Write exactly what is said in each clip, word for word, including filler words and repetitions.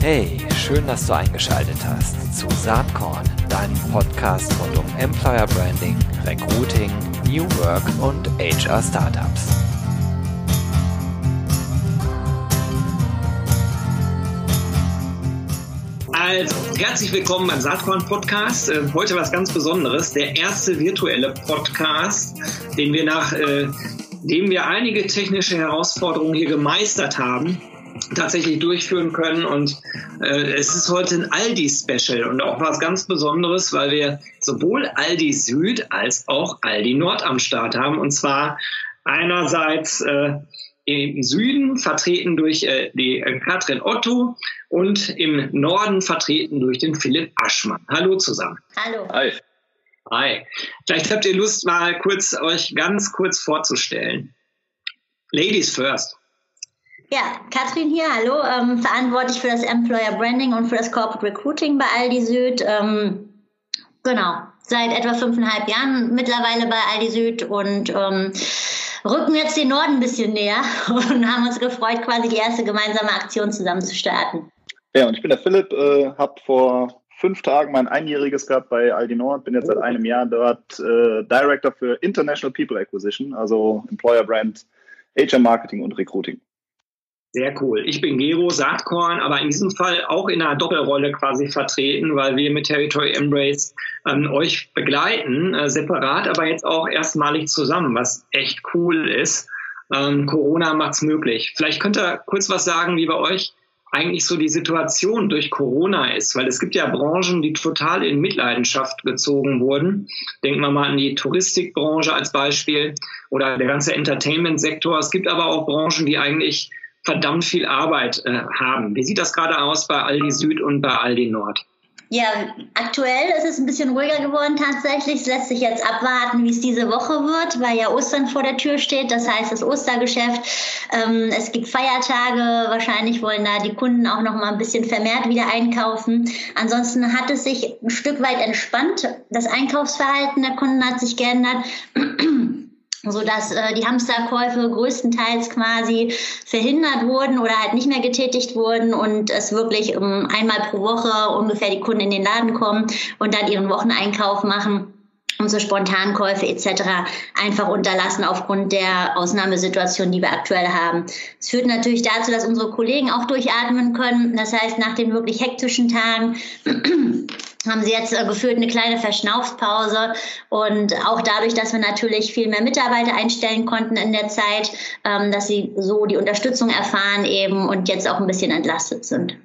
Hey, schön, dass du eingeschaltet hast zu Saatkorn, deinem Podcast rund um Employer Branding, Recruiting, New Work und H R Startups. Also, herzlich willkommen beim Saatkorn-Podcast. Heute was ganz Besonderes, der erste virtuelle Podcast, den wir nach, äh, dem wir einige technische Herausforderungen hier gemeistert haben, tatsächlich durchführen können. Und äh, es ist heute ein Aldi-Special und auch was ganz Besonderes, weil wir sowohl Aldi Süd als auch Aldi Nord am Start haben. Und zwar einerseits äh, im Süden vertreten durch äh, die äh, Katrin Otto und im Norden vertreten durch den Philipp Aschmann. Hallo zusammen. Hallo. Hi. Hi. Vielleicht habt ihr Lust, mal kurz euch ganz kurz vorzustellen. Ladies first. Ja, Katrin hier, hallo, ähm, verantwortlich für das Employer Branding und für das Corporate Recruiting bei Aldi Süd. Ähm, genau, seit etwa fünfeinhalb Jahren mittlerweile bei Aldi Süd und ähm, rücken jetzt den Norden ein bisschen näher und haben uns gefreut, quasi die erste gemeinsame Aktion zusammen zu starten. Ja, und ich bin der Philipp, äh, habe vor fünf Tagen mein Einjähriges gehabt bei Aldi Nord, bin jetzt seit einem Jahr dort äh, Director für International People Acquisition, also Employer Brand, H R Marketing und Recruiting. Sehr cool. Ich bin Gero Saatkorn, aber in diesem Fall auch in einer Doppelrolle quasi vertreten, weil wir mit Territory Embrace ähm, euch begleiten, äh, separat, aber jetzt auch erstmalig zusammen, was echt cool ist. Ähm, Corona macht's möglich. Vielleicht könnt ihr kurz was sagen, wie bei euch eigentlich so die Situation durch Corona ist, weil es gibt ja Branchen, die total in Mitleidenschaft gezogen wurden. Denken wir mal an die Touristikbranche als Beispiel oder der ganze Entertainment-Sektor. Es gibt aber auch Branchen, die eigentlich verdammt viel Arbeit äh, haben. Wie sieht das gerade aus bei Aldi Süd und bei Aldi Nord? Ja, aktuell ist es ein bisschen ruhiger geworden tatsächlich. Es lässt sich jetzt abwarten, wie es diese Woche wird, weil ja Ostern vor der Tür steht. Das heißt, das Ostergeschäft, ähm, es gibt Feiertage. Wahrscheinlich wollen da die Kunden auch noch mal ein bisschen vermehrt wieder einkaufen. Ansonsten hat es sich ein Stück weit entspannt. Das Einkaufsverhalten der Kunden hat sich geändert. Sodass äh, die Hamsterkäufe größtenteils quasi verhindert wurden oder halt nicht mehr getätigt wurden und es wirklich um, einmal pro Woche ungefähr die Kunden in den Laden kommen und dann ihren Wocheneinkauf machen und so Spontankäufe et cetera einfach unterlassen aufgrund der Ausnahmesituation, die wir aktuell haben. Es führt natürlich dazu, dass unsere Kollegen auch durchatmen können. Das heißt, nach den wirklich hektischen Tagen haben sie jetzt äh, geführt eine kleine Verschnaufpause und auch dadurch, dass wir natürlich viel mehr Mitarbeiter einstellen konnten in der Zeit, ähm, dass sie so die Unterstützung erfahren eben und jetzt auch ein bisschen entlastet sind.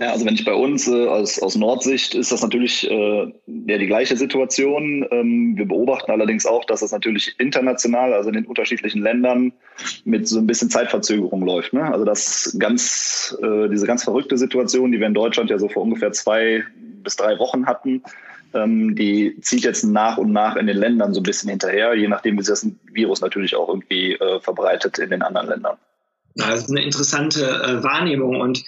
Ja, also wenn ich bei uns äh, aus, aus Nordsicht ist das natürlich äh, ja, die gleiche Situation. Ähm, wir beobachten allerdings auch, dass das natürlich international, also in den unterschiedlichen Ländern, mit so ein bisschen Zeitverzögerung läuft. Ne? Also das ganz, äh, diese ganz verrückte Situation, die wir in Deutschland ja so vor ungefähr zwei bis drei Wochen hatten, ähm, die zieht jetzt nach und nach in den Ländern so ein bisschen hinterher, je nachdem, wie sich das Virus natürlich auch irgendwie äh, verbreitet in den anderen Ländern. Ja, das ist eine interessante äh, Wahrnehmung und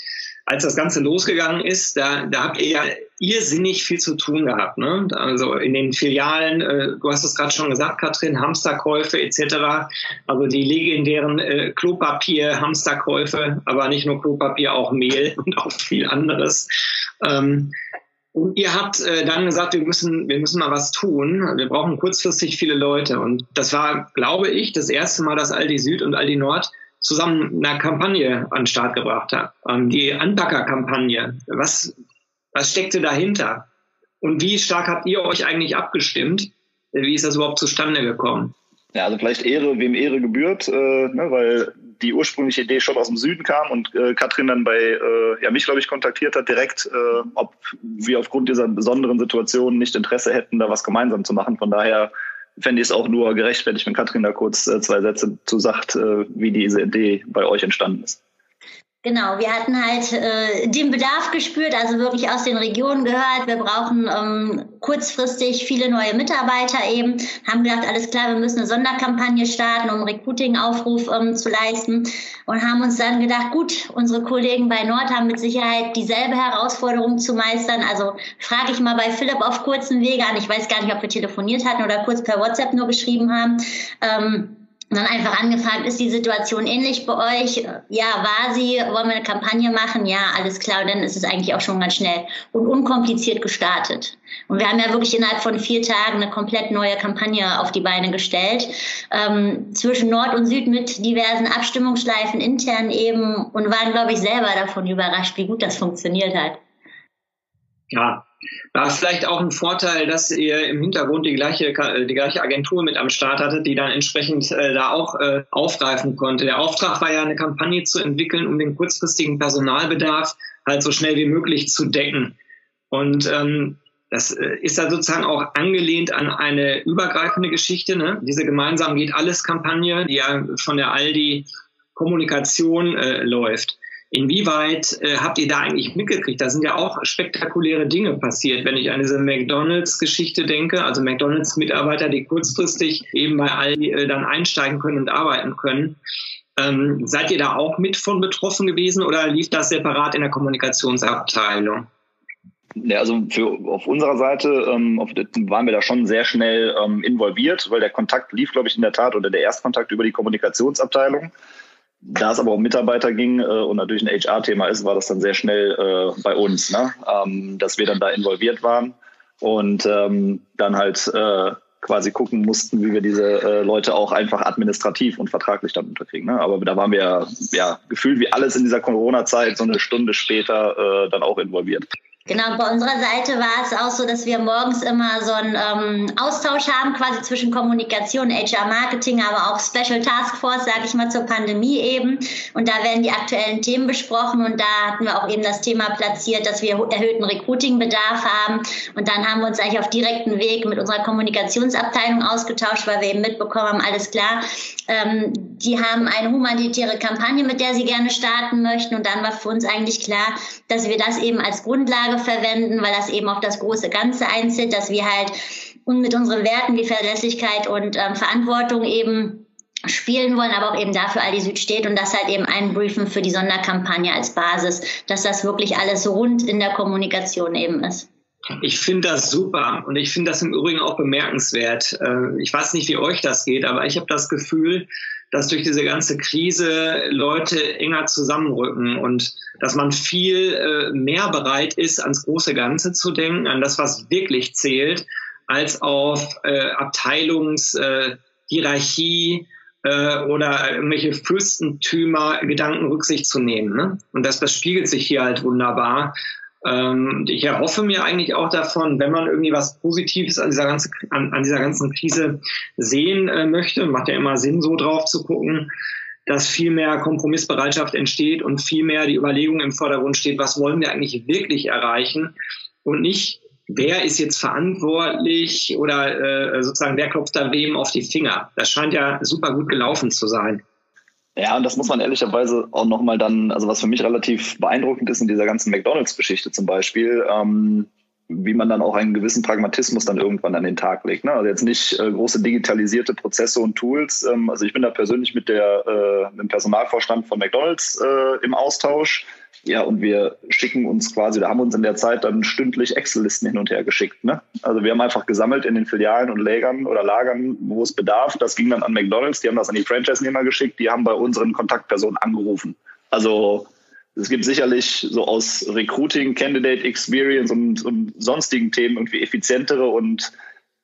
als das Ganze losgegangen ist, da, da habt ihr ja irrsinnig viel zu tun gehabt. Ne? Also in den Filialen, äh, du hast es gerade schon gesagt, Katrin, Hamsterkäufe et cetera. Also die legendären äh, Klopapier, Hamsterkäufe, aber nicht nur Klopapier, auch Mehl und auch viel anderes. Ähm, und ihr habt äh, dann gesagt, wir müssen, wir müssen mal was tun. Wir brauchen kurzfristig viele Leute. Und das war, glaube ich, das erste Mal, dass Aldi Süd und Aldi Nord zusammen eine Kampagne an den Start gebracht habe, die Anpacker-Kampagne. Was, was steckte dahinter? Und wie stark habt ihr euch eigentlich abgestimmt? Wie ist das überhaupt zustande gekommen? Ja, also vielleicht Ehre, wem Ehre gebührt, äh, ne, weil die ursprüngliche Idee schon aus dem Süden kam und äh, Katrin dann bei äh, ja, mich, glaube ich, kontaktiert hat direkt, äh, ob wir aufgrund dieser besonderen Situation nicht Interesse hätten, da was gemeinsam zu machen. Von daher fände ich es auch nur gerechtfertigt, wenn Katrin da kurz äh, zwei Sätze zu sagt, äh, wie diese Idee bei euch entstanden ist. Genau, wir hatten halt äh, den Bedarf gespürt, also wirklich aus den Regionen gehört. Wir brauchen ähm, kurzfristig viele neue Mitarbeiter eben. Haben gedacht, alles klar, wir müssen eine Sonderkampagne starten, um Recruiting-Aufruf ähm, zu leisten. Und haben uns dann gedacht, gut, unsere Kollegen bei Nord haben mit Sicherheit dieselbe Herausforderung zu meistern. Also frage ich mal bei Philipp auf kurzen Wege an. Ich weiß gar nicht, ob wir telefoniert hatten oder kurz per WhatsApp nur geschrieben haben. Ähm, Und dann einfach angefragt, ist die Situation ähnlich bei euch? Ja, war sie? Wollen wir eine Kampagne machen? Ja, alles klar. Und dann ist es eigentlich auch schon ganz schnell und unkompliziert gestartet. Und wir haben ja wirklich innerhalb von vier Tagen eine komplett neue Kampagne auf die Beine gestellt. Ähm, zwischen Nord und Süd mit diversen Abstimmungsschleifen intern eben und waren, glaube ich, selber davon überrascht, wie gut das funktioniert hat. Ja, war vielleicht auch ein Vorteil, dass ihr im Hintergrund die gleiche, die gleiche Agentur mit am Start hattet, die dann entsprechend äh, da auch äh, aufgreifen konnte. Der Auftrag war ja, eine Kampagne zu entwickeln, um den kurzfristigen Personalbedarf halt so schnell wie möglich zu decken. Und ähm, das äh, ist ja sozusagen auch angelehnt an eine übergreifende Geschichte, ne? Diese gemeinsam geht alles Kampagne, die ja von der Aldi Kommunikation äh, läuft. Inwieweit äh, habt ihr da eigentlich mitgekriegt? Da sind ja auch spektakuläre Dinge passiert. Wenn ich an diese McDonald's-Geschichte denke, also McDonald's-Mitarbeiter, die kurzfristig eben bei Aldi äh, dann einsteigen können und arbeiten können. Ähm, seid ihr da auch mit von betroffen gewesen oder lief das separat in der Kommunikationsabteilung? Ja, also für, auf unserer Seite ähm, auf, waren wir da schon sehr schnell ähm, involviert, weil der Kontakt lief, glaube ich, in der Tat oder der Erstkontakt über die Kommunikationsabteilung. Da es aber um Mitarbeiter ging äh, und natürlich ein H R-Thema ist, war das dann sehr schnell äh, bei uns, ne? ähm, dass wir dann da involviert waren und ähm, dann halt äh, quasi gucken mussten, wie wir diese äh, Leute auch einfach administrativ und vertraglich dann unterkriegen, ne? Aber da waren wir ja gefühlt wie alles in dieser Corona-Zeit so eine Stunde später äh, dann auch involviert. Genau, bei unserer Seite war es auch so, dass wir morgens immer so einen ähm, Austausch haben, quasi zwischen Kommunikation, H R-Marketing, aber auch Special Task Force, sage ich mal, zur Pandemie eben. Und da werden die aktuellen Themen besprochen und da hatten wir auch eben das Thema platziert, dass wir erhöhten Recruiting-Bedarf haben. Und dann haben wir uns eigentlich auf direkten Weg mit unserer Kommunikationsabteilung ausgetauscht, weil wir eben mitbekommen haben, alles klar, ähm, die haben eine humanitäre Kampagne, mit der sie gerne starten möchten. Und dann war für uns eigentlich klar, dass wir das eben als Grundlage verwenden, weil das eben auf das große Ganze einzieht, dass wir halt mit unseren Werten wie Verlässlichkeit und ähm, Verantwortung eben spielen wollen, aber auch eben dafür Aldi Süd steht und das halt eben einbriefen für die Sonderkampagne als Basis, dass das wirklich alles rund in der Kommunikation eben ist. Ich finde das super und ich finde das im Übrigen auch bemerkenswert. Ich weiß nicht, wie euch das geht, aber ich habe das Gefühl, dass durch diese ganze Krise Leute enger zusammenrücken und dass man viel mehr bereit ist, ans große Ganze zu denken, an das, was wirklich zählt, als auf Abteilungshierarchie oder irgendwelche Fürstentümer Gedanken Rücksicht zu nehmen. Und das, das spiegelt sich hier halt wunderbar. Ich erhoffe mir eigentlich auch davon, wenn man irgendwie was Positives an dieser ganzen, an, an dieser ganzen Krise sehen äh, möchte, macht ja immer Sinn, so drauf zu gucken, dass viel mehr Kompromissbereitschaft entsteht und viel mehr die Überlegung im Vordergrund steht, was wollen wir eigentlich wirklich erreichen und nicht, wer ist jetzt verantwortlich oder äh, sozusagen, wer klopft da wem auf die Finger. Das scheint ja super gut gelaufen zu sein. Ja, und das muss man ehrlicherweise auch nochmal dann, also was für mich relativ beeindruckend ist in dieser ganzen McDonald's-Geschichte zum Beispiel, ähm, wie man dann auch einen gewissen Pragmatismus dann irgendwann an den Tag legt, ne? Also jetzt nicht äh, große digitalisierte Prozesse und Tools. Ähm, also ich bin da persönlich mit, der, äh, mit dem Personalvorstand von McDonald's äh, im Austausch. Ja, und wir schicken uns quasi, da haben wir uns in der Zeit dann stündlich Excel-Listen hin und her geschickt, ne? Also wir haben einfach gesammelt in den Filialen und Lagern oder Lagern, wo es bedarf. Das ging dann an McDonald's, die haben das an die Franchise-Nehmer geschickt, die haben bei unseren Kontaktpersonen angerufen. Also es gibt sicherlich so aus Recruiting, Candidate Experience und, und sonstigen Themen irgendwie effizientere und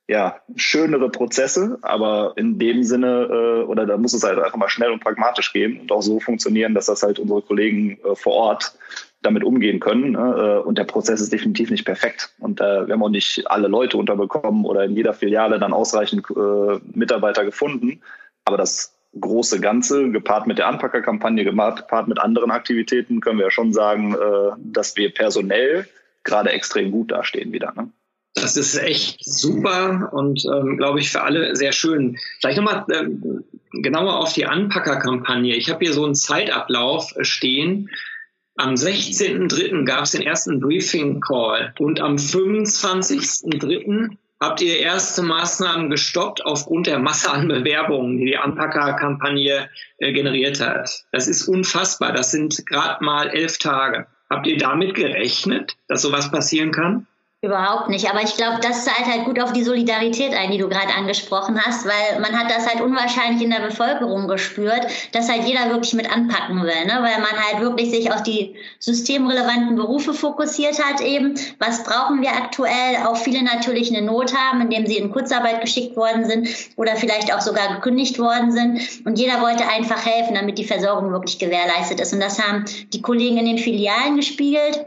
ja, schönere Prozesse, aber in dem Sinne, äh, oder da muss es halt einfach mal schnell und pragmatisch gehen und auch so funktionieren, dass das halt unsere Kollegen äh, vor Ort damit umgehen können. Äh, und der Prozess ist definitiv nicht perfekt. Und äh, wir haben auch nicht alle Leute unterbekommen oder in jeder Filiale dann ausreichend äh, Mitarbeiter gefunden. Aber das große Ganze, gepaart mit der Anpackerkampagne, gepaart mit anderen Aktivitäten, können wir ja schon sagen, äh, dass wir personell gerade extrem gut dastehen wieder, ne? Das ist echt super und, ähm, glaube ich, für alle sehr schön. Vielleicht nochmal ähm, genauer auf die Anpackerkampagne. Ich habe hier so einen Zeitablauf stehen. Am sechzehnten dritten gab es den ersten Briefing-Call und am fünfundzwanzigsten dritten habt ihr erste Maßnahmen gestoppt aufgrund der Masse an Bewerbungen, die die Anpackerkampagne äh, generiert hat. Das ist unfassbar. Das sind gerade mal elf Tage. Habt ihr damit gerechnet, dass sowas passieren kann? Überhaupt nicht, aber ich glaube, das zahlt halt gut auf die Solidarität ein, die du gerade angesprochen hast, weil man hat das halt unwahrscheinlich in der Bevölkerung gespürt, dass halt jeder wirklich mit anpacken will, ne? Weil man halt wirklich sich auf die systemrelevanten Berufe fokussiert hat eben. Was brauchen wir aktuell? Auch viele natürlich eine Not haben, indem sie in Kurzarbeit geschickt worden sind oder vielleicht auch sogar gekündigt worden sind. Und jeder wollte einfach helfen, damit die Versorgung wirklich gewährleistet ist. Und das haben die Kollegen in den Filialen gespiegelt,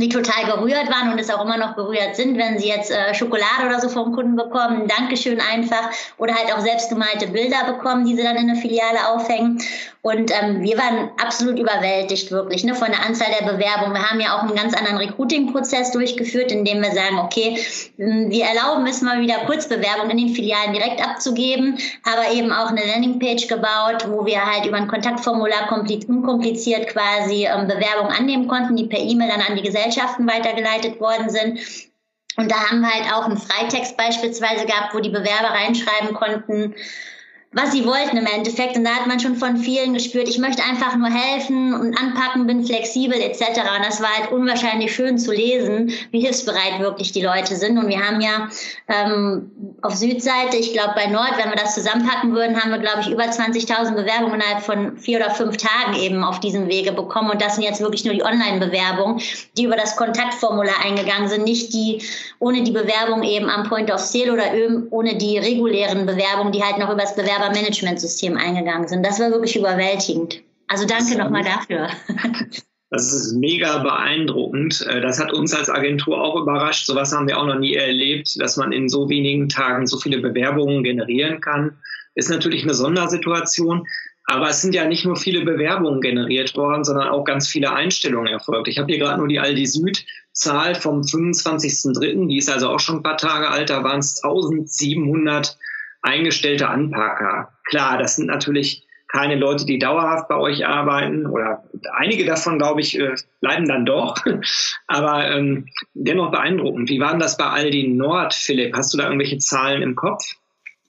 die total gerührt waren und es auch immer noch gerührt sind, wenn sie jetzt äh, Schokolade oder so vom Kunden bekommen, ein Dankeschön einfach oder halt auch selbstgemalte Bilder bekommen, die sie dann in der Filiale aufhängen. Und ähm, wir waren absolut überwältigt wirklich, ne, von der Anzahl der Bewerbungen. Wir haben ja auch einen ganz anderen Recruiting-Prozess durchgeführt, indem wir sagen, okay, wir erlauben es mal wieder, Kurzbewerbungen in den Filialen direkt abzugeben, aber eben auch eine Landingpage gebaut, wo wir halt über ein Kontaktformular unkompliziert quasi ähm, Bewerbungen annehmen konnten, die per E-Mail dann an die Gesellschaft weitergeleitet worden sind. Und da haben wir halt auch einen Freitext beispielsweise gehabt, wo die Bewerber reinschreiben konnten, was sie wollten im Endeffekt. Und da hat man schon von vielen gespürt, ich möchte einfach nur helfen und anpacken, bin flexibel et cetera. Und das war halt unwahrscheinlich schön zu lesen, wie hilfsbereit wirklich die Leute sind. Und wir haben ja ähm, auf Südseite, ich glaube bei Nord, wenn wir das zusammenpacken würden, haben wir, glaube ich, über zwanzigtausend Bewerbungen innerhalb von vier oder fünf Tagen eben auf diesem Wege bekommen. Und das sind jetzt wirklich nur die Online-Bewerbungen, die über das Kontaktformular eingegangen sind, nicht die ohne die Bewerbung eben am Point of Sale oder ohne die regulären Bewerbungen, die halt noch über das Bewerbungs- Managementsystem eingegangen sind. Das war wirklich überwältigend. Also danke nochmal dafür. Das ist mega beeindruckend. Das hat uns als Agentur auch überrascht. Sowas haben wir auch noch nie erlebt, dass man in so wenigen Tagen so viele Bewerbungen generieren kann. Ist natürlich eine Sondersituation, aber es sind ja nicht nur viele Bewerbungen generiert worden, sondern auch ganz viele Einstellungen erfolgt. Ich habe hier gerade nur die Aldi Süd Zahl vom fünfundzwanzigsten dritten, die ist also auch schon ein paar Tage alt, da waren es tausendsiebenhundert eingestellte Anpacker. Klar, das sind natürlich keine Leute, die dauerhaft bei euch arbeiten oder einige davon, glaube ich, bleiben dann doch. Aber ähm, dennoch beeindruckend. Wie war denn das bei Aldi Nord, Philipp? Hast du da irgendwelche Zahlen im Kopf?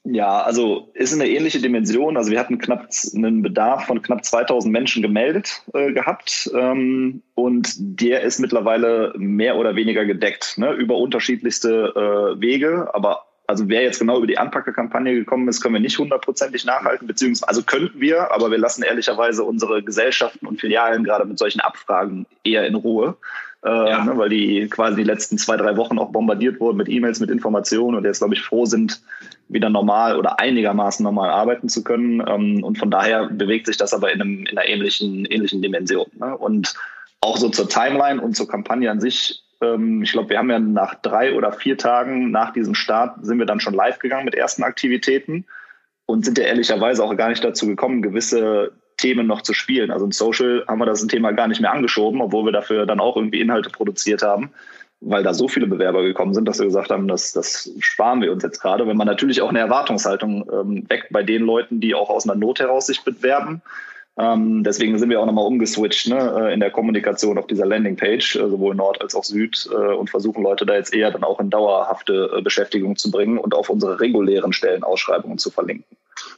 Ja, also ist eine ähnliche Dimension. Also wir hatten knapp einen Bedarf von knapp zweitausend Menschen gemeldet äh, gehabt ähm, und der ist mittlerweile mehr oder weniger gedeckt, ne? Über unterschiedlichste äh, Wege, aber also wer jetzt genau über die Anpackerkampagne gekommen ist, können wir nicht hundertprozentig nachhalten, beziehungsweise also könnten wir, aber wir lassen ehrlicherweise unsere Gesellschaften und Filialen gerade mit solchen Abfragen eher in Ruhe, äh, ja. ne, weil die quasi die letzten zwei, drei Wochen auch bombardiert wurden mit E-Mails, mit Informationen und jetzt, glaube ich, froh sind, wieder normal oder einigermaßen normal arbeiten zu können. Ähm, und von daher bewegt sich das aber in, einem, in einer ähnlichen, ähnlichen Dimension. Ne? Und auch so zur Timeline und zur Kampagne an sich, ich glaube, wir haben ja nach drei oder vier Tagen nach diesem Start sind wir dann schon live gegangen mit ersten Aktivitäten und sind ja ehrlicherweise auch gar nicht dazu gekommen, gewisse Themen noch zu spielen. Also im Social haben wir das Thema gar nicht mehr angeschoben, obwohl wir dafür dann auch irgendwie Inhalte produziert haben, weil da so viele Bewerber gekommen sind, dass wir gesagt haben, das, das sparen wir uns jetzt gerade, wenn man natürlich auch eine Erwartungshaltung ähm, weckt bei den Leuten, die auch aus einer Not heraus sich bewerben. Deswegen sind wir auch nochmal umgeswitcht, ne, in der Kommunikation auf dieser Landingpage, sowohl Nord als auch Süd, und versuchen Leute da jetzt eher dann auch in dauerhafte Beschäftigung zu bringen und auf unsere regulären Stellenausschreibungen zu verlinken.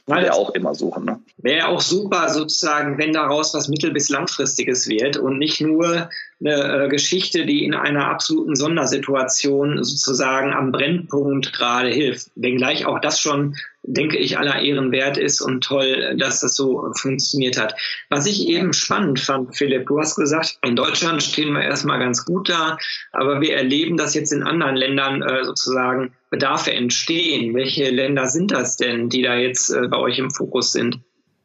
Weil wir auch immer suchen. Ne? Wäre auch super sozusagen, wenn daraus was mittel- bis langfristiges wird und nicht nur eine äh, Geschichte, die in einer absoluten Sondersituation sozusagen am Brennpunkt gerade hilft. Wenngleich auch das schon, denke ich, aller Ehren wert ist und toll, dass das so funktioniert hat. Was ich eben spannend fand, Philipp, du hast gesagt, in Deutschland stehen wir erstmal ganz gut da, aber wir erleben das jetzt in anderen Ländern äh, sozusagen Bedarfe entstehen. Welche Länder sind das denn, die da jetzt äh, bei euch im Fokus sind?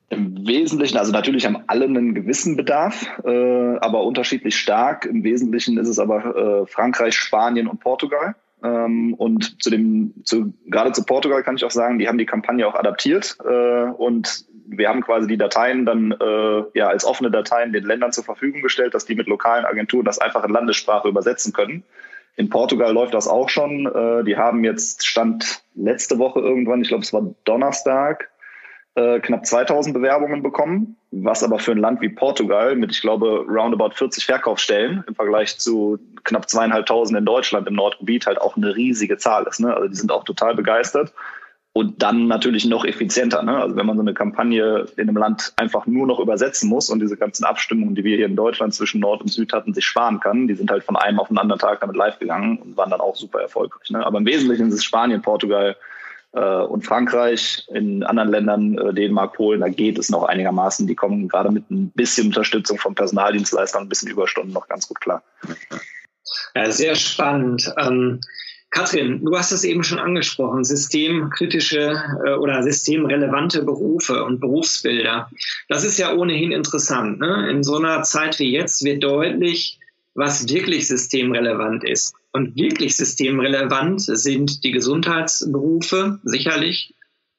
Im Wesentlichen, also natürlich haben alle einen gewissen Bedarf, äh, aber unterschiedlich stark. Im Wesentlichen ist es aber äh, Frankreich, Spanien und Portugal. Ähm, und zu dem, zu, gerade zu Portugal kann ich auch sagen, die haben die Kampagne auch adaptiert äh, und wir haben quasi die Dateien dann äh, ja als offene Dateien den Ländern zur Verfügung gestellt, dass die mit lokalen Agenturen das einfach in Landessprache übersetzen können. In Portugal läuft das auch schon. Die haben jetzt, Stand letzte Woche irgendwann, ich glaube es war Donnerstag, knapp zweitausend Bewerbungen bekommen, was aber für ein Land wie Portugal mit, ich glaube, roundabout vierzig Verkaufsstellen im Vergleich zu knapp zweieinhalbtausend in Deutschland im Nordgebiet halt auch eine riesige Zahl ist. Ne? Also die sind auch total begeistert. Und dann natürlich noch effizienter. Ne? Also wenn man so eine Kampagne in einem Land einfach nur noch übersetzen muss und diese ganzen Abstimmungen, die wir hier in Deutschland zwischen Nord und Süd hatten, sich sparen kann, die sind halt von einem auf den anderen Tag damit live gegangen und waren dann auch super erfolgreich. Ne? Aber im Wesentlichen ist es Spanien, Portugal äh, und Frankreich. In anderen Ländern, äh, Dänemark, Polen, da geht es noch einigermaßen. Die kommen gerade mit ein bisschen Unterstützung von Personaldienstleistern, ein bisschen Überstunden noch ganz gut klar. Ja, sehr spannend. Ähm Katrin, du hast es eben schon angesprochen, systemkritische äh, oder systemrelevante Berufe und Berufsbilder. Das ist ja ohnehin interessant. Ne? In so einer Zeit wie jetzt wird deutlich, was wirklich systemrelevant ist. Und wirklich systemrelevant sind die Gesundheitsberufe sicherlich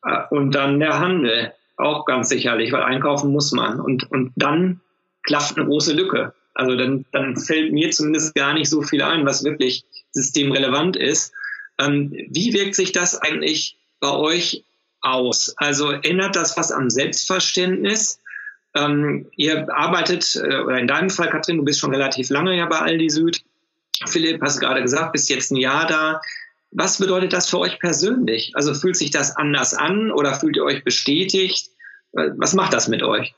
äh, und dann der Handel auch ganz sicherlich, weil einkaufen muss man. Und, und dann klafft eine große Lücke. Also dann, dann fällt mir zumindest gar nicht so viel ein, was wirklich systemrelevant ist. Ähm, wie wirkt sich das eigentlich bei euch aus? Also ändert das was am Selbstverständnis? Ähm, ihr arbeitet, äh, oder in deinem Fall, Katrin, du bist schon relativ lange ja bei Aldi Süd. Philipp, hast gerade gesagt, bist jetzt ein Jahr da. Was bedeutet das für euch persönlich? Also fühlt sich das anders an oder fühlt ihr euch bestätigt? Was macht das mit euch?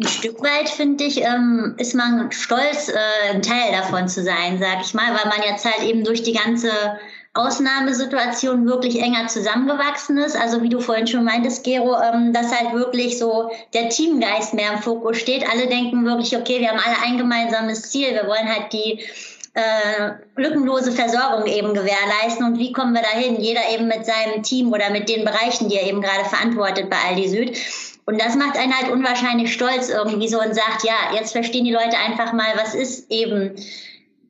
Ein Stück weit, finde ich, ähm, ist man stolz, äh, ein Teil davon zu sein, sag ich mal, weil man jetzt halt eben durch die ganze Ausnahmesituation wirklich enger zusammengewachsen ist. Also wie du vorhin schon meintest, Gero, ähm, dass halt wirklich so der Teamgeist mehr im Fokus steht. Alle denken wirklich, okay, wir haben alle ein gemeinsames Ziel. Wir wollen halt die äh, lückenlose Versorgung eben gewährleisten. Und wie kommen wir dahin? Jeder eben mit seinem Team oder mit den Bereichen, die er eben gerade verantwortet bei Aldi Süd. Und das macht einen halt unwahrscheinlich stolz irgendwie so und sagt, ja, jetzt verstehen die Leute einfach mal, was ist eben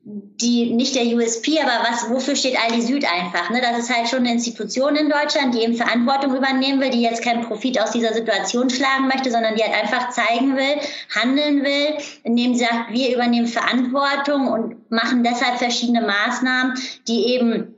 die, nicht der U S P, aber was, wofür steht Aldi Süd einfach? Ne? Das ist halt schon eine Institution in Deutschland, die eben Verantwortung übernehmen will, die jetzt keinen Profit aus dieser Situation schlagen möchte, sondern die halt einfach zeigen will, handeln will, indem sie sagt, wir übernehmen Verantwortung und machen deshalb verschiedene Maßnahmen, die eben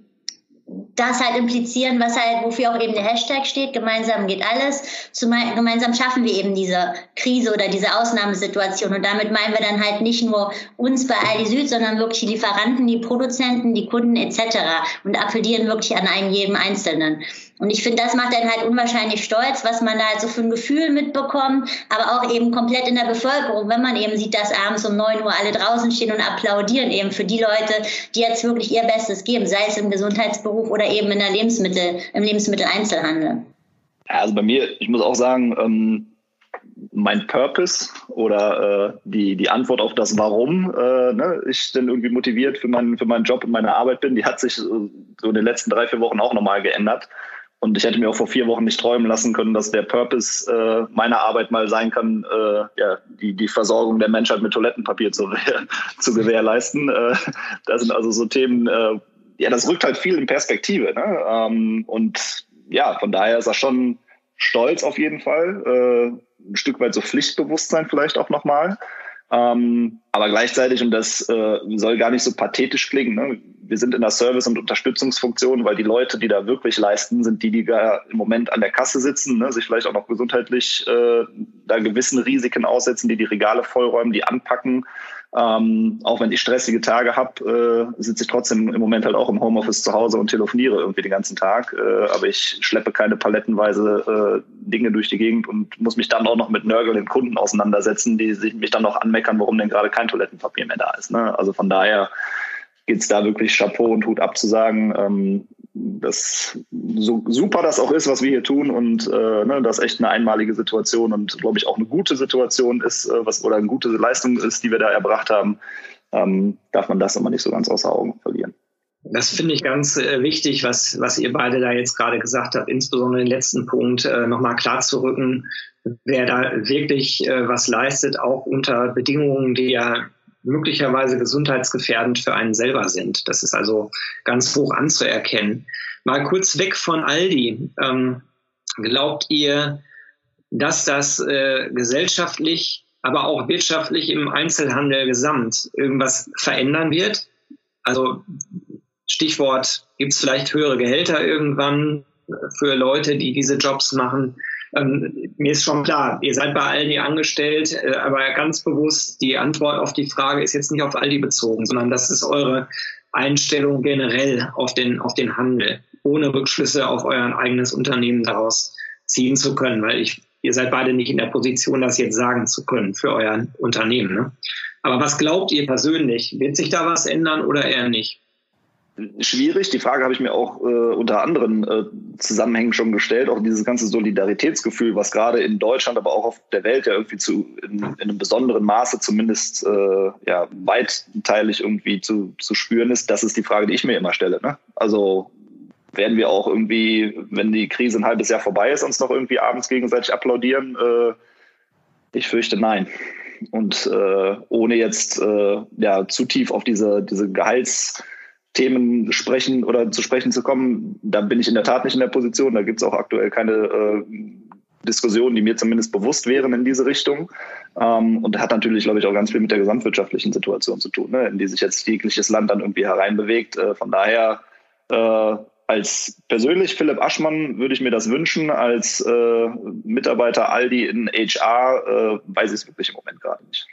das halt implizieren, was halt, wofür auch eben der Hashtag steht, gemeinsam geht alles, zumal, gemeinsam schaffen wir eben diese Krise oder diese Ausnahmesituation und damit meinen wir dann halt nicht nur uns bei Aldi Süd, sondern wirklich die Lieferanten, die Produzenten, die Kunden et cetera und appellieren wirklich an einen jeden Einzelnen. Und ich finde, das macht einen halt unwahrscheinlich stolz, was man da halt so für ein Gefühl mitbekommt, aber auch eben komplett in der Bevölkerung, wenn man eben sieht, dass abends um neun Uhr alle draußen stehen und applaudieren eben für die Leute, die jetzt wirklich ihr Bestes geben, sei es im Gesundheitsberuf oder eben in der Lebensmittel, im Lebensmitteleinzelhandel. Also bei mir, ich muss auch sagen, ähm, mein Purpose oder äh, die, die Antwort auf das Warum äh, ne, ich denn irgendwie motiviert für meinen, für meinen Job und meine Arbeit bin, die hat sich so in den letzten drei, vier Wochen auch nochmal geändert. Und ich hätte mir auch vor vier Wochen nicht träumen lassen können, dass der Purpose äh, meiner Arbeit mal sein kann, äh, ja, die, die Versorgung der Menschheit mit Toilettenpapier zu, zu gewährleisten. Äh, das sind also so Themen, äh, ja, das rückt halt viel in Perspektive. Ne? Ähm, und ja, von daher ist er schon stolz auf jeden Fall. Äh, ein Stück weit so Pflichtbewusstsein vielleicht auch nochmal. Ähm, aber gleichzeitig, und das äh, soll gar nicht so pathetisch klingen, ne? Wir sind in der Service- und Unterstützungsfunktion, weil die Leute, die da wirklich leisten, sind die, die da im Moment an der Kasse sitzen, ne, sich vielleicht auch noch gesundheitlich äh, da gewissen Risiken aussetzen, die die Regale vollräumen, die anpacken. Ähm, auch wenn ich stressige Tage habe, äh, sitze ich trotzdem im Moment halt auch im Homeoffice zu Hause und telefoniere irgendwie den ganzen Tag. Äh, aber ich schleppe keine palettenweise äh, Dinge durch die Gegend und muss mich dann auch noch mit nörgelnden Kunden auseinandersetzen, die sich mich dann noch anmeckern, warum denn gerade kein Toilettenpapier mehr da ist. Ne? Also von daher geht es da wirklich Chapeau und Hut abzusagen, ähm, dass so super das auch ist, was wir hier tun und äh, ne, das echt eine einmalige Situation und glaube ich auch eine gute Situation ist, äh, was oder eine gute Leistung ist, die wir da erbracht haben, ähm, darf man das immer nicht so ganz außer Augen verlieren. Das finde ich ganz äh, wichtig, was, was ihr beide da jetzt gerade gesagt habt, insbesondere den letzten Punkt äh, nochmal klarzurücken, wer da wirklich äh, was leistet, auch unter Bedingungen, die ja möglicherweise gesundheitsgefährdend für einen selber sind. Das ist also ganz hoch anzuerkennen. Mal kurz weg von Aldi. Ähm, glaubt ihr, dass das äh, gesellschaftlich, aber auch wirtschaftlich im Einzelhandel gesamt irgendwas verändern wird? Also Stichwort, gibt es vielleicht höhere Gehälter irgendwann für Leute, die diese Jobs machen? Ähm, mir ist schon klar, ihr seid bei Aldi angestellt, äh, aber ganz bewusst, die Antwort auf die Frage ist jetzt nicht auf Aldi bezogen, sondern das ist eure Einstellung generell auf den, auf den Handel. ohne Rückschlüsse auf euer eigenes Unternehmen daraus ziehen zu können, weil ich, ihr seid beide nicht in der Position, das jetzt sagen zu können für euer Unternehmen, ne? Aber was glaubt ihr persönlich? Wird sich da was ändern oder eher nicht? Schwierig. Die Frage habe ich mir auch äh, unter anderen äh, Zusammenhängen schon gestellt. Auch dieses ganze Solidaritätsgefühl, was gerade in Deutschland, aber auch auf der Welt ja irgendwie zu, in, in einem besonderen Maße zumindest äh, ja, weitteilig irgendwie zu, zu spüren ist. Das ist die Frage, die ich mir immer stelle, ne? Also werden wir auch irgendwie, wenn die Krise ein halbes Jahr vorbei ist, uns noch irgendwie abends gegenseitig applaudieren? Äh, ich fürchte, nein. Und äh, ohne jetzt äh, ja, zu tief auf diese, diese Gehalts- Themen sprechen oder zu sprechen zu kommen, da bin ich in der Tat nicht in der Position. Da gibt es auch aktuell keine äh, Diskussionen, die mir zumindest bewusst wären in diese Richtung. Ähm, und hat natürlich, glaube ich, auch ganz viel mit der gesamtwirtschaftlichen Situation zu tun, ne, in die sich jetzt jegliches Land dann irgendwie hereinbewegt. Äh, von daher, äh, als persönlich Philipp Aschmann würde ich mir das wünschen. Als äh, Mitarbeiter Aldi in H R äh, weiß ich es wirklich im Moment gerade nicht.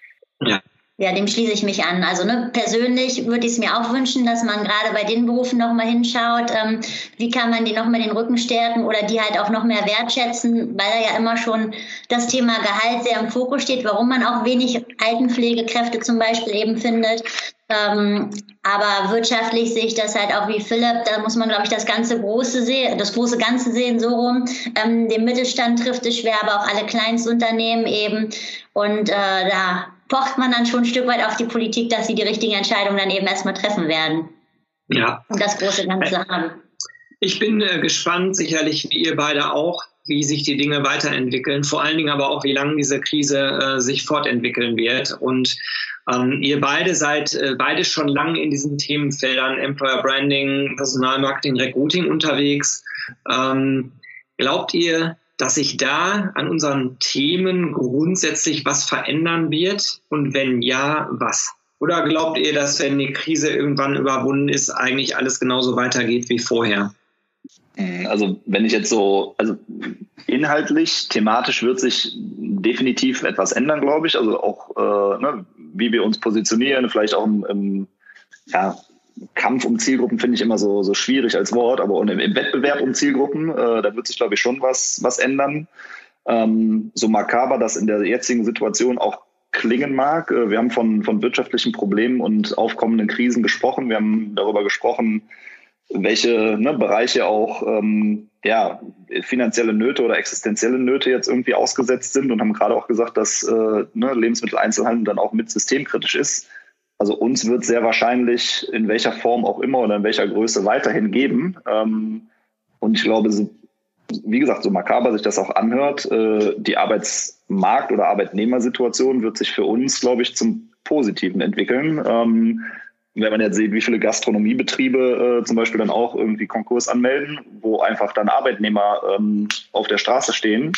Ja. Ja, dem schließe ich mich an. Also ne, persönlich würde ich es mir auch wünschen, dass man gerade bei den Berufen nochmal hinschaut, ähm, wie kann man die nochmal den Rücken stärken oder die halt auch noch mehr wertschätzen, weil da ja immer schon das Thema Gehalt sehr im Fokus steht, warum man auch wenig Altenpflegekräfte zum Beispiel eben findet. Ähm, aber wirtschaftlich sehe ich das halt auch wie Philipp, da muss man, glaube ich, das ganze große sehen, das große Ganze sehen, so rum. Ähm, den Mittelstand trifft es schwer, aber auch alle Kleinstunternehmen eben. Und äh, da pocht man dann schon ein Stück weit auf die Politik, dass sie die richtigen Entscheidungen dann eben erstmal treffen werden. Ja. Und das große Ganze haben. Ich bin äh, gespannt, sicherlich wie ihr beide auch, wie sich die Dinge weiterentwickeln, vor allen Dingen aber auch, wie lange diese Krise äh, sich fortentwickeln wird. Und ähm, ihr beide seid äh, beide schon lange in diesen Themenfeldern Employer Branding, Personalmarketing, Recruiting unterwegs. Ähm, glaubt ihr, dass sich da an unseren Themen grundsätzlich was verändern wird? Und wenn ja, was? Oder glaubt ihr, dass, wenn die Krise irgendwann überwunden ist, eigentlich alles genauso weitergeht wie vorher? Also wenn ich jetzt so, also inhaltlich, thematisch wird sich definitiv etwas ändern, glaube ich. Also auch, äh, ne, wie wir uns positionieren, vielleicht auch im, im ja, Kampf um Zielgruppen finde ich immer so, so schwierig als Wort, aber und im, im Wettbewerb um Zielgruppen, äh, da wird sich, glaube ich, schon was, was ändern. Ähm, so makaber das in der jetzigen Situation auch klingen mag. Äh, wir haben von, von wirtschaftlichen Problemen und aufkommenden Krisen gesprochen. Wir haben darüber gesprochen, welche ne, Bereiche auch ähm, ja, finanzielle Nöte oder existenzielle Nöte jetzt irgendwie ausgesetzt sind und haben gerade auch gesagt, dass äh, ne, Lebensmitteleinzelhandel dann auch mit systemkritisch ist. Also uns wird sehr wahrscheinlich in welcher Form auch immer oder in welcher Größe weiterhin geben. Und ich glaube, wie gesagt, so makaber sich das auch anhört, die Arbeitsmarkt- oder Arbeitnehmersituation wird sich für uns, glaube ich, zum Positiven entwickeln. Wenn man jetzt sieht, wie viele Gastronomiebetriebe zum Beispiel dann auch irgendwie Konkurs anmelden, wo einfach dann Arbeitnehmer auf der Straße stehen.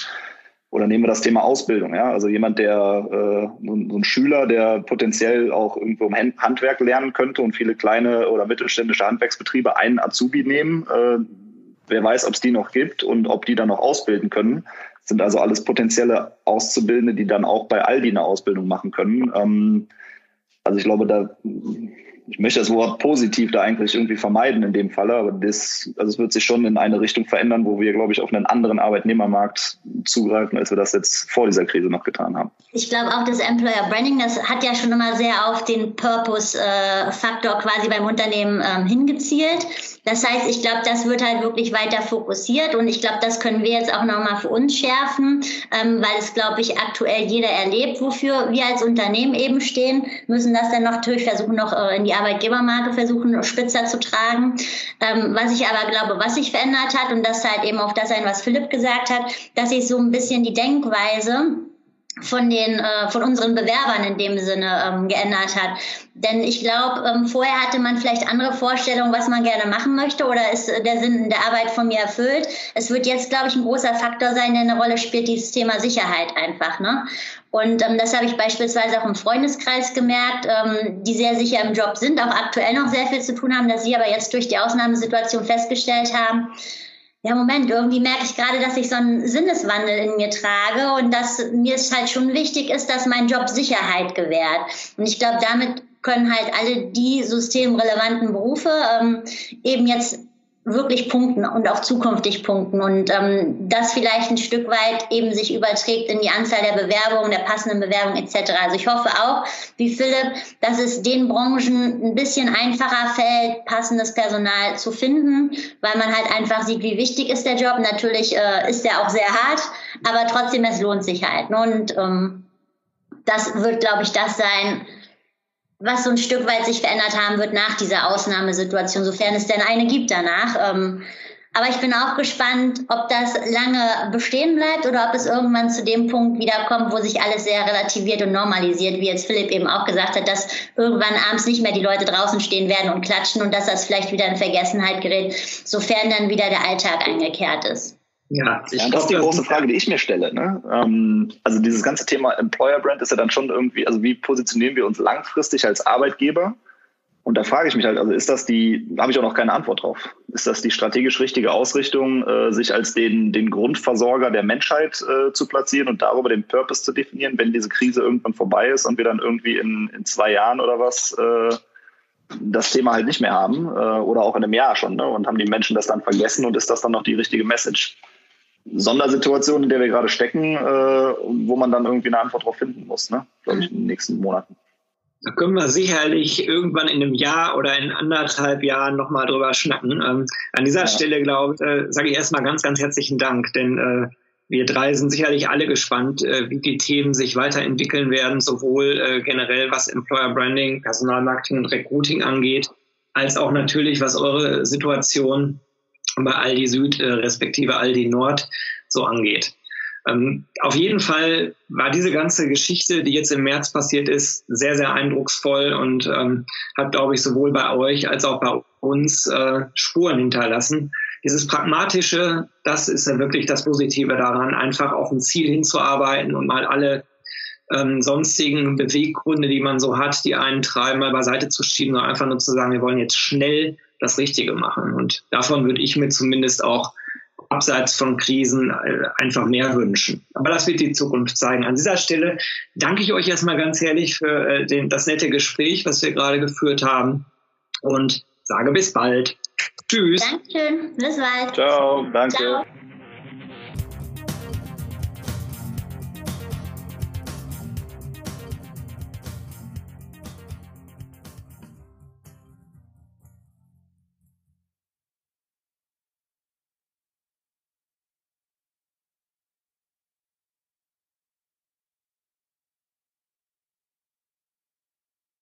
Oder nehmen wir das Thema Ausbildung, ja? Also jemand, der äh, so ein Schüler, der potenziell auch irgendwo im Handwerk lernen könnte und viele kleine oder mittelständische Handwerksbetriebe einen Azubi nehmen. Äh, wer weiß, ob es die noch gibt und ob die dann noch ausbilden können. Das sind also alles potenzielle Auszubildende, die dann auch bei Aldi eine Ausbildung machen können. Ähm, also ich glaube, da ich möchte das Wort positiv da eigentlich irgendwie vermeiden in dem Falle, aber das, also es wird sich schon in eine Richtung verändern, wo wir, glaube ich, auf einen anderen Arbeitnehmermarkt zugreifen, als wir das jetzt vor dieser Krise noch getan haben. Ich glaube auch, das Employer Branding, das hat ja schon immer sehr auf den Purpose-Faktor quasi beim Unternehmen ähm, hingezielt. Das heißt, ich glaube, das wird halt wirklich weiter fokussiert und ich glaube, das können wir jetzt auch nochmal für uns schärfen, ähm, weil es, glaube ich, aktuell jeder erlebt, wofür wir als Unternehmen eben stehen, müssen das dann noch natürlich versuchen, noch äh, in die Arbeitgebermarke versuchen, spitzer zu tragen. Ähm, was ich aber glaube, was sich verändert hat und das halt eben auch das ein, was Philipp gesagt hat, dass sich so ein bisschen die Denkweise von den äh, von unseren Bewerbern in dem Sinne ähm, geändert hat. Denn ich glaube, ähm, vorher hatte man vielleicht andere Vorstellungen, was man gerne machen möchte oder ist der Sinn der Arbeit von mir erfüllt. Es wird jetzt, glaube ich, ein großer Faktor sein, der eine Rolle spielt, dieses Thema Sicherheit einfach, ne? Und ähm, das habe ich beispielsweise auch im Freundeskreis gemerkt, ähm, die sehr sicher im Job sind, auch aktuell noch sehr viel zu tun haben, dass sie aber jetzt durch die Ausnahmesituation festgestellt haben, ja, Moment, irgendwie merke ich gerade, dass ich so einen Sinneswandel in mir trage und dass mir es halt schon wichtig ist, dass mein Job Sicherheit gewährt. Und ich glaube, damit können halt alle die systemrelevanten Berufe ähm, eben jetzt wirklich punkten und auch zukünftig punkten und ähm, das vielleicht ein Stück weit eben sich überträgt in die Anzahl der Bewerbungen, der passenden Bewerbungen et cetera. Also ich hoffe auch, wie Philipp, dass es den Branchen ein bisschen einfacher fällt, passendes Personal zu finden, weil man halt einfach sieht, wie wichtig ist der Job. Natürlich äh, ist der auch sehr hart, aber trotzdem, es lohnt sich halt. Und ähm, das wird, glaube ich, das sein, was so ein Stück weit sich verändert haben wird nach dieser Ausnahmesituation, sofern es denn eine gibt danach. Aber ich bin auch gespannt, ob das lange bestehen bleibt oder ob es irgendwann zu dem Punkt wiederkommt, wo sich alles sehr relativiert und normalisiert, wie jetzt Philipp eben auch gesagt hat, dass irgendwann abends nicht mehr die Leute draußen stehen werden und klatschen und dass das vielleicht wieder in Vergessenheit gerät, sofern dann wieder der Alltag eingekehrt ist. Ja, ich ja, glaub, das ist die große Frage, die ich mir stelle. Ne? Ähm, also dieses ganze Thema Employer Brand ist ja dann schon irgendwie, also wie positionieren wir uns langfristig als Arbeitgeber? Und da frage ich mich halt, also ist das die, da habe ich auch noch keine Antwort drauf. Ist das die strategisch richtige Ausrichtung, äh, sich als den, den Grundversorger der Menschheit äh, zu platzieren und darüber den Purpose zu definieren, wenn diese Krise irgendwann vorbei ist und wir dann irgendwie in, in zwei Jahren oder was äh, das Thema halt nicht mehr haben äh, oder auch in einem Jahr schon, ne? Und haben die Menschen das dann vergessen und ist das dann noch die richtige Message? Sondersituation, in der wir gerade stecken, äh, wo man dann irgendwie eine Antwort drauf finden muss, ne? Glaube ich, in den nächsten Monaten. Da können wir sicherlich irgendwann in einem Jahr oder in anderthalb Jahren nochmal drüber schnacken. Ähm, an dieser ja. Stelle, glaube ich, äh, sage ich erstmal ganz, ganz herzlichen Dank, denn äh, wir drei sind sicherlich alle gespannt, äh, wie die Themen sich weiterentwickeln werden, sowohl äh, generell, was Employer Branding, Personalmarketing und Recruiting angeht, als auch natürlich, was eure Situation bei Aldi Süd, äh, respektive Aldi Nord, so angeht. Ähm, auf jeden Fall war diese ganze Geschichte, die jetzt im März passiert ist, sehr, sehr eindrucksvoll und ähm, hat, glaube ich, sowohl bei euch als auch bei uns äh, Spuren hinterlassen. Dieses Pragmatische, das ist ja wirklich das Positive daran, einfach auf ein Ziel hinzuarbeiten und mal alle ähm, sonstigen Beweggründe, die man so hat, die einen treiben, mal beiseite zu schieben, sondern einfach nur zu sagen, wir wollen jetzt schnell das Richtige machen. Und davon würde ich mir zumindest auch abseits von Krisen einfach mehr wünschen. Aber das wird die Zukunft zeigen. An dieser Stelle danke ich euch erstmal ganz herzlich für den, das nette Gespräch, was wir gerade geführt haben und sage bis bald. Tschüss. Dankeschön. Bis bald. Ciao. Danke. Ciao.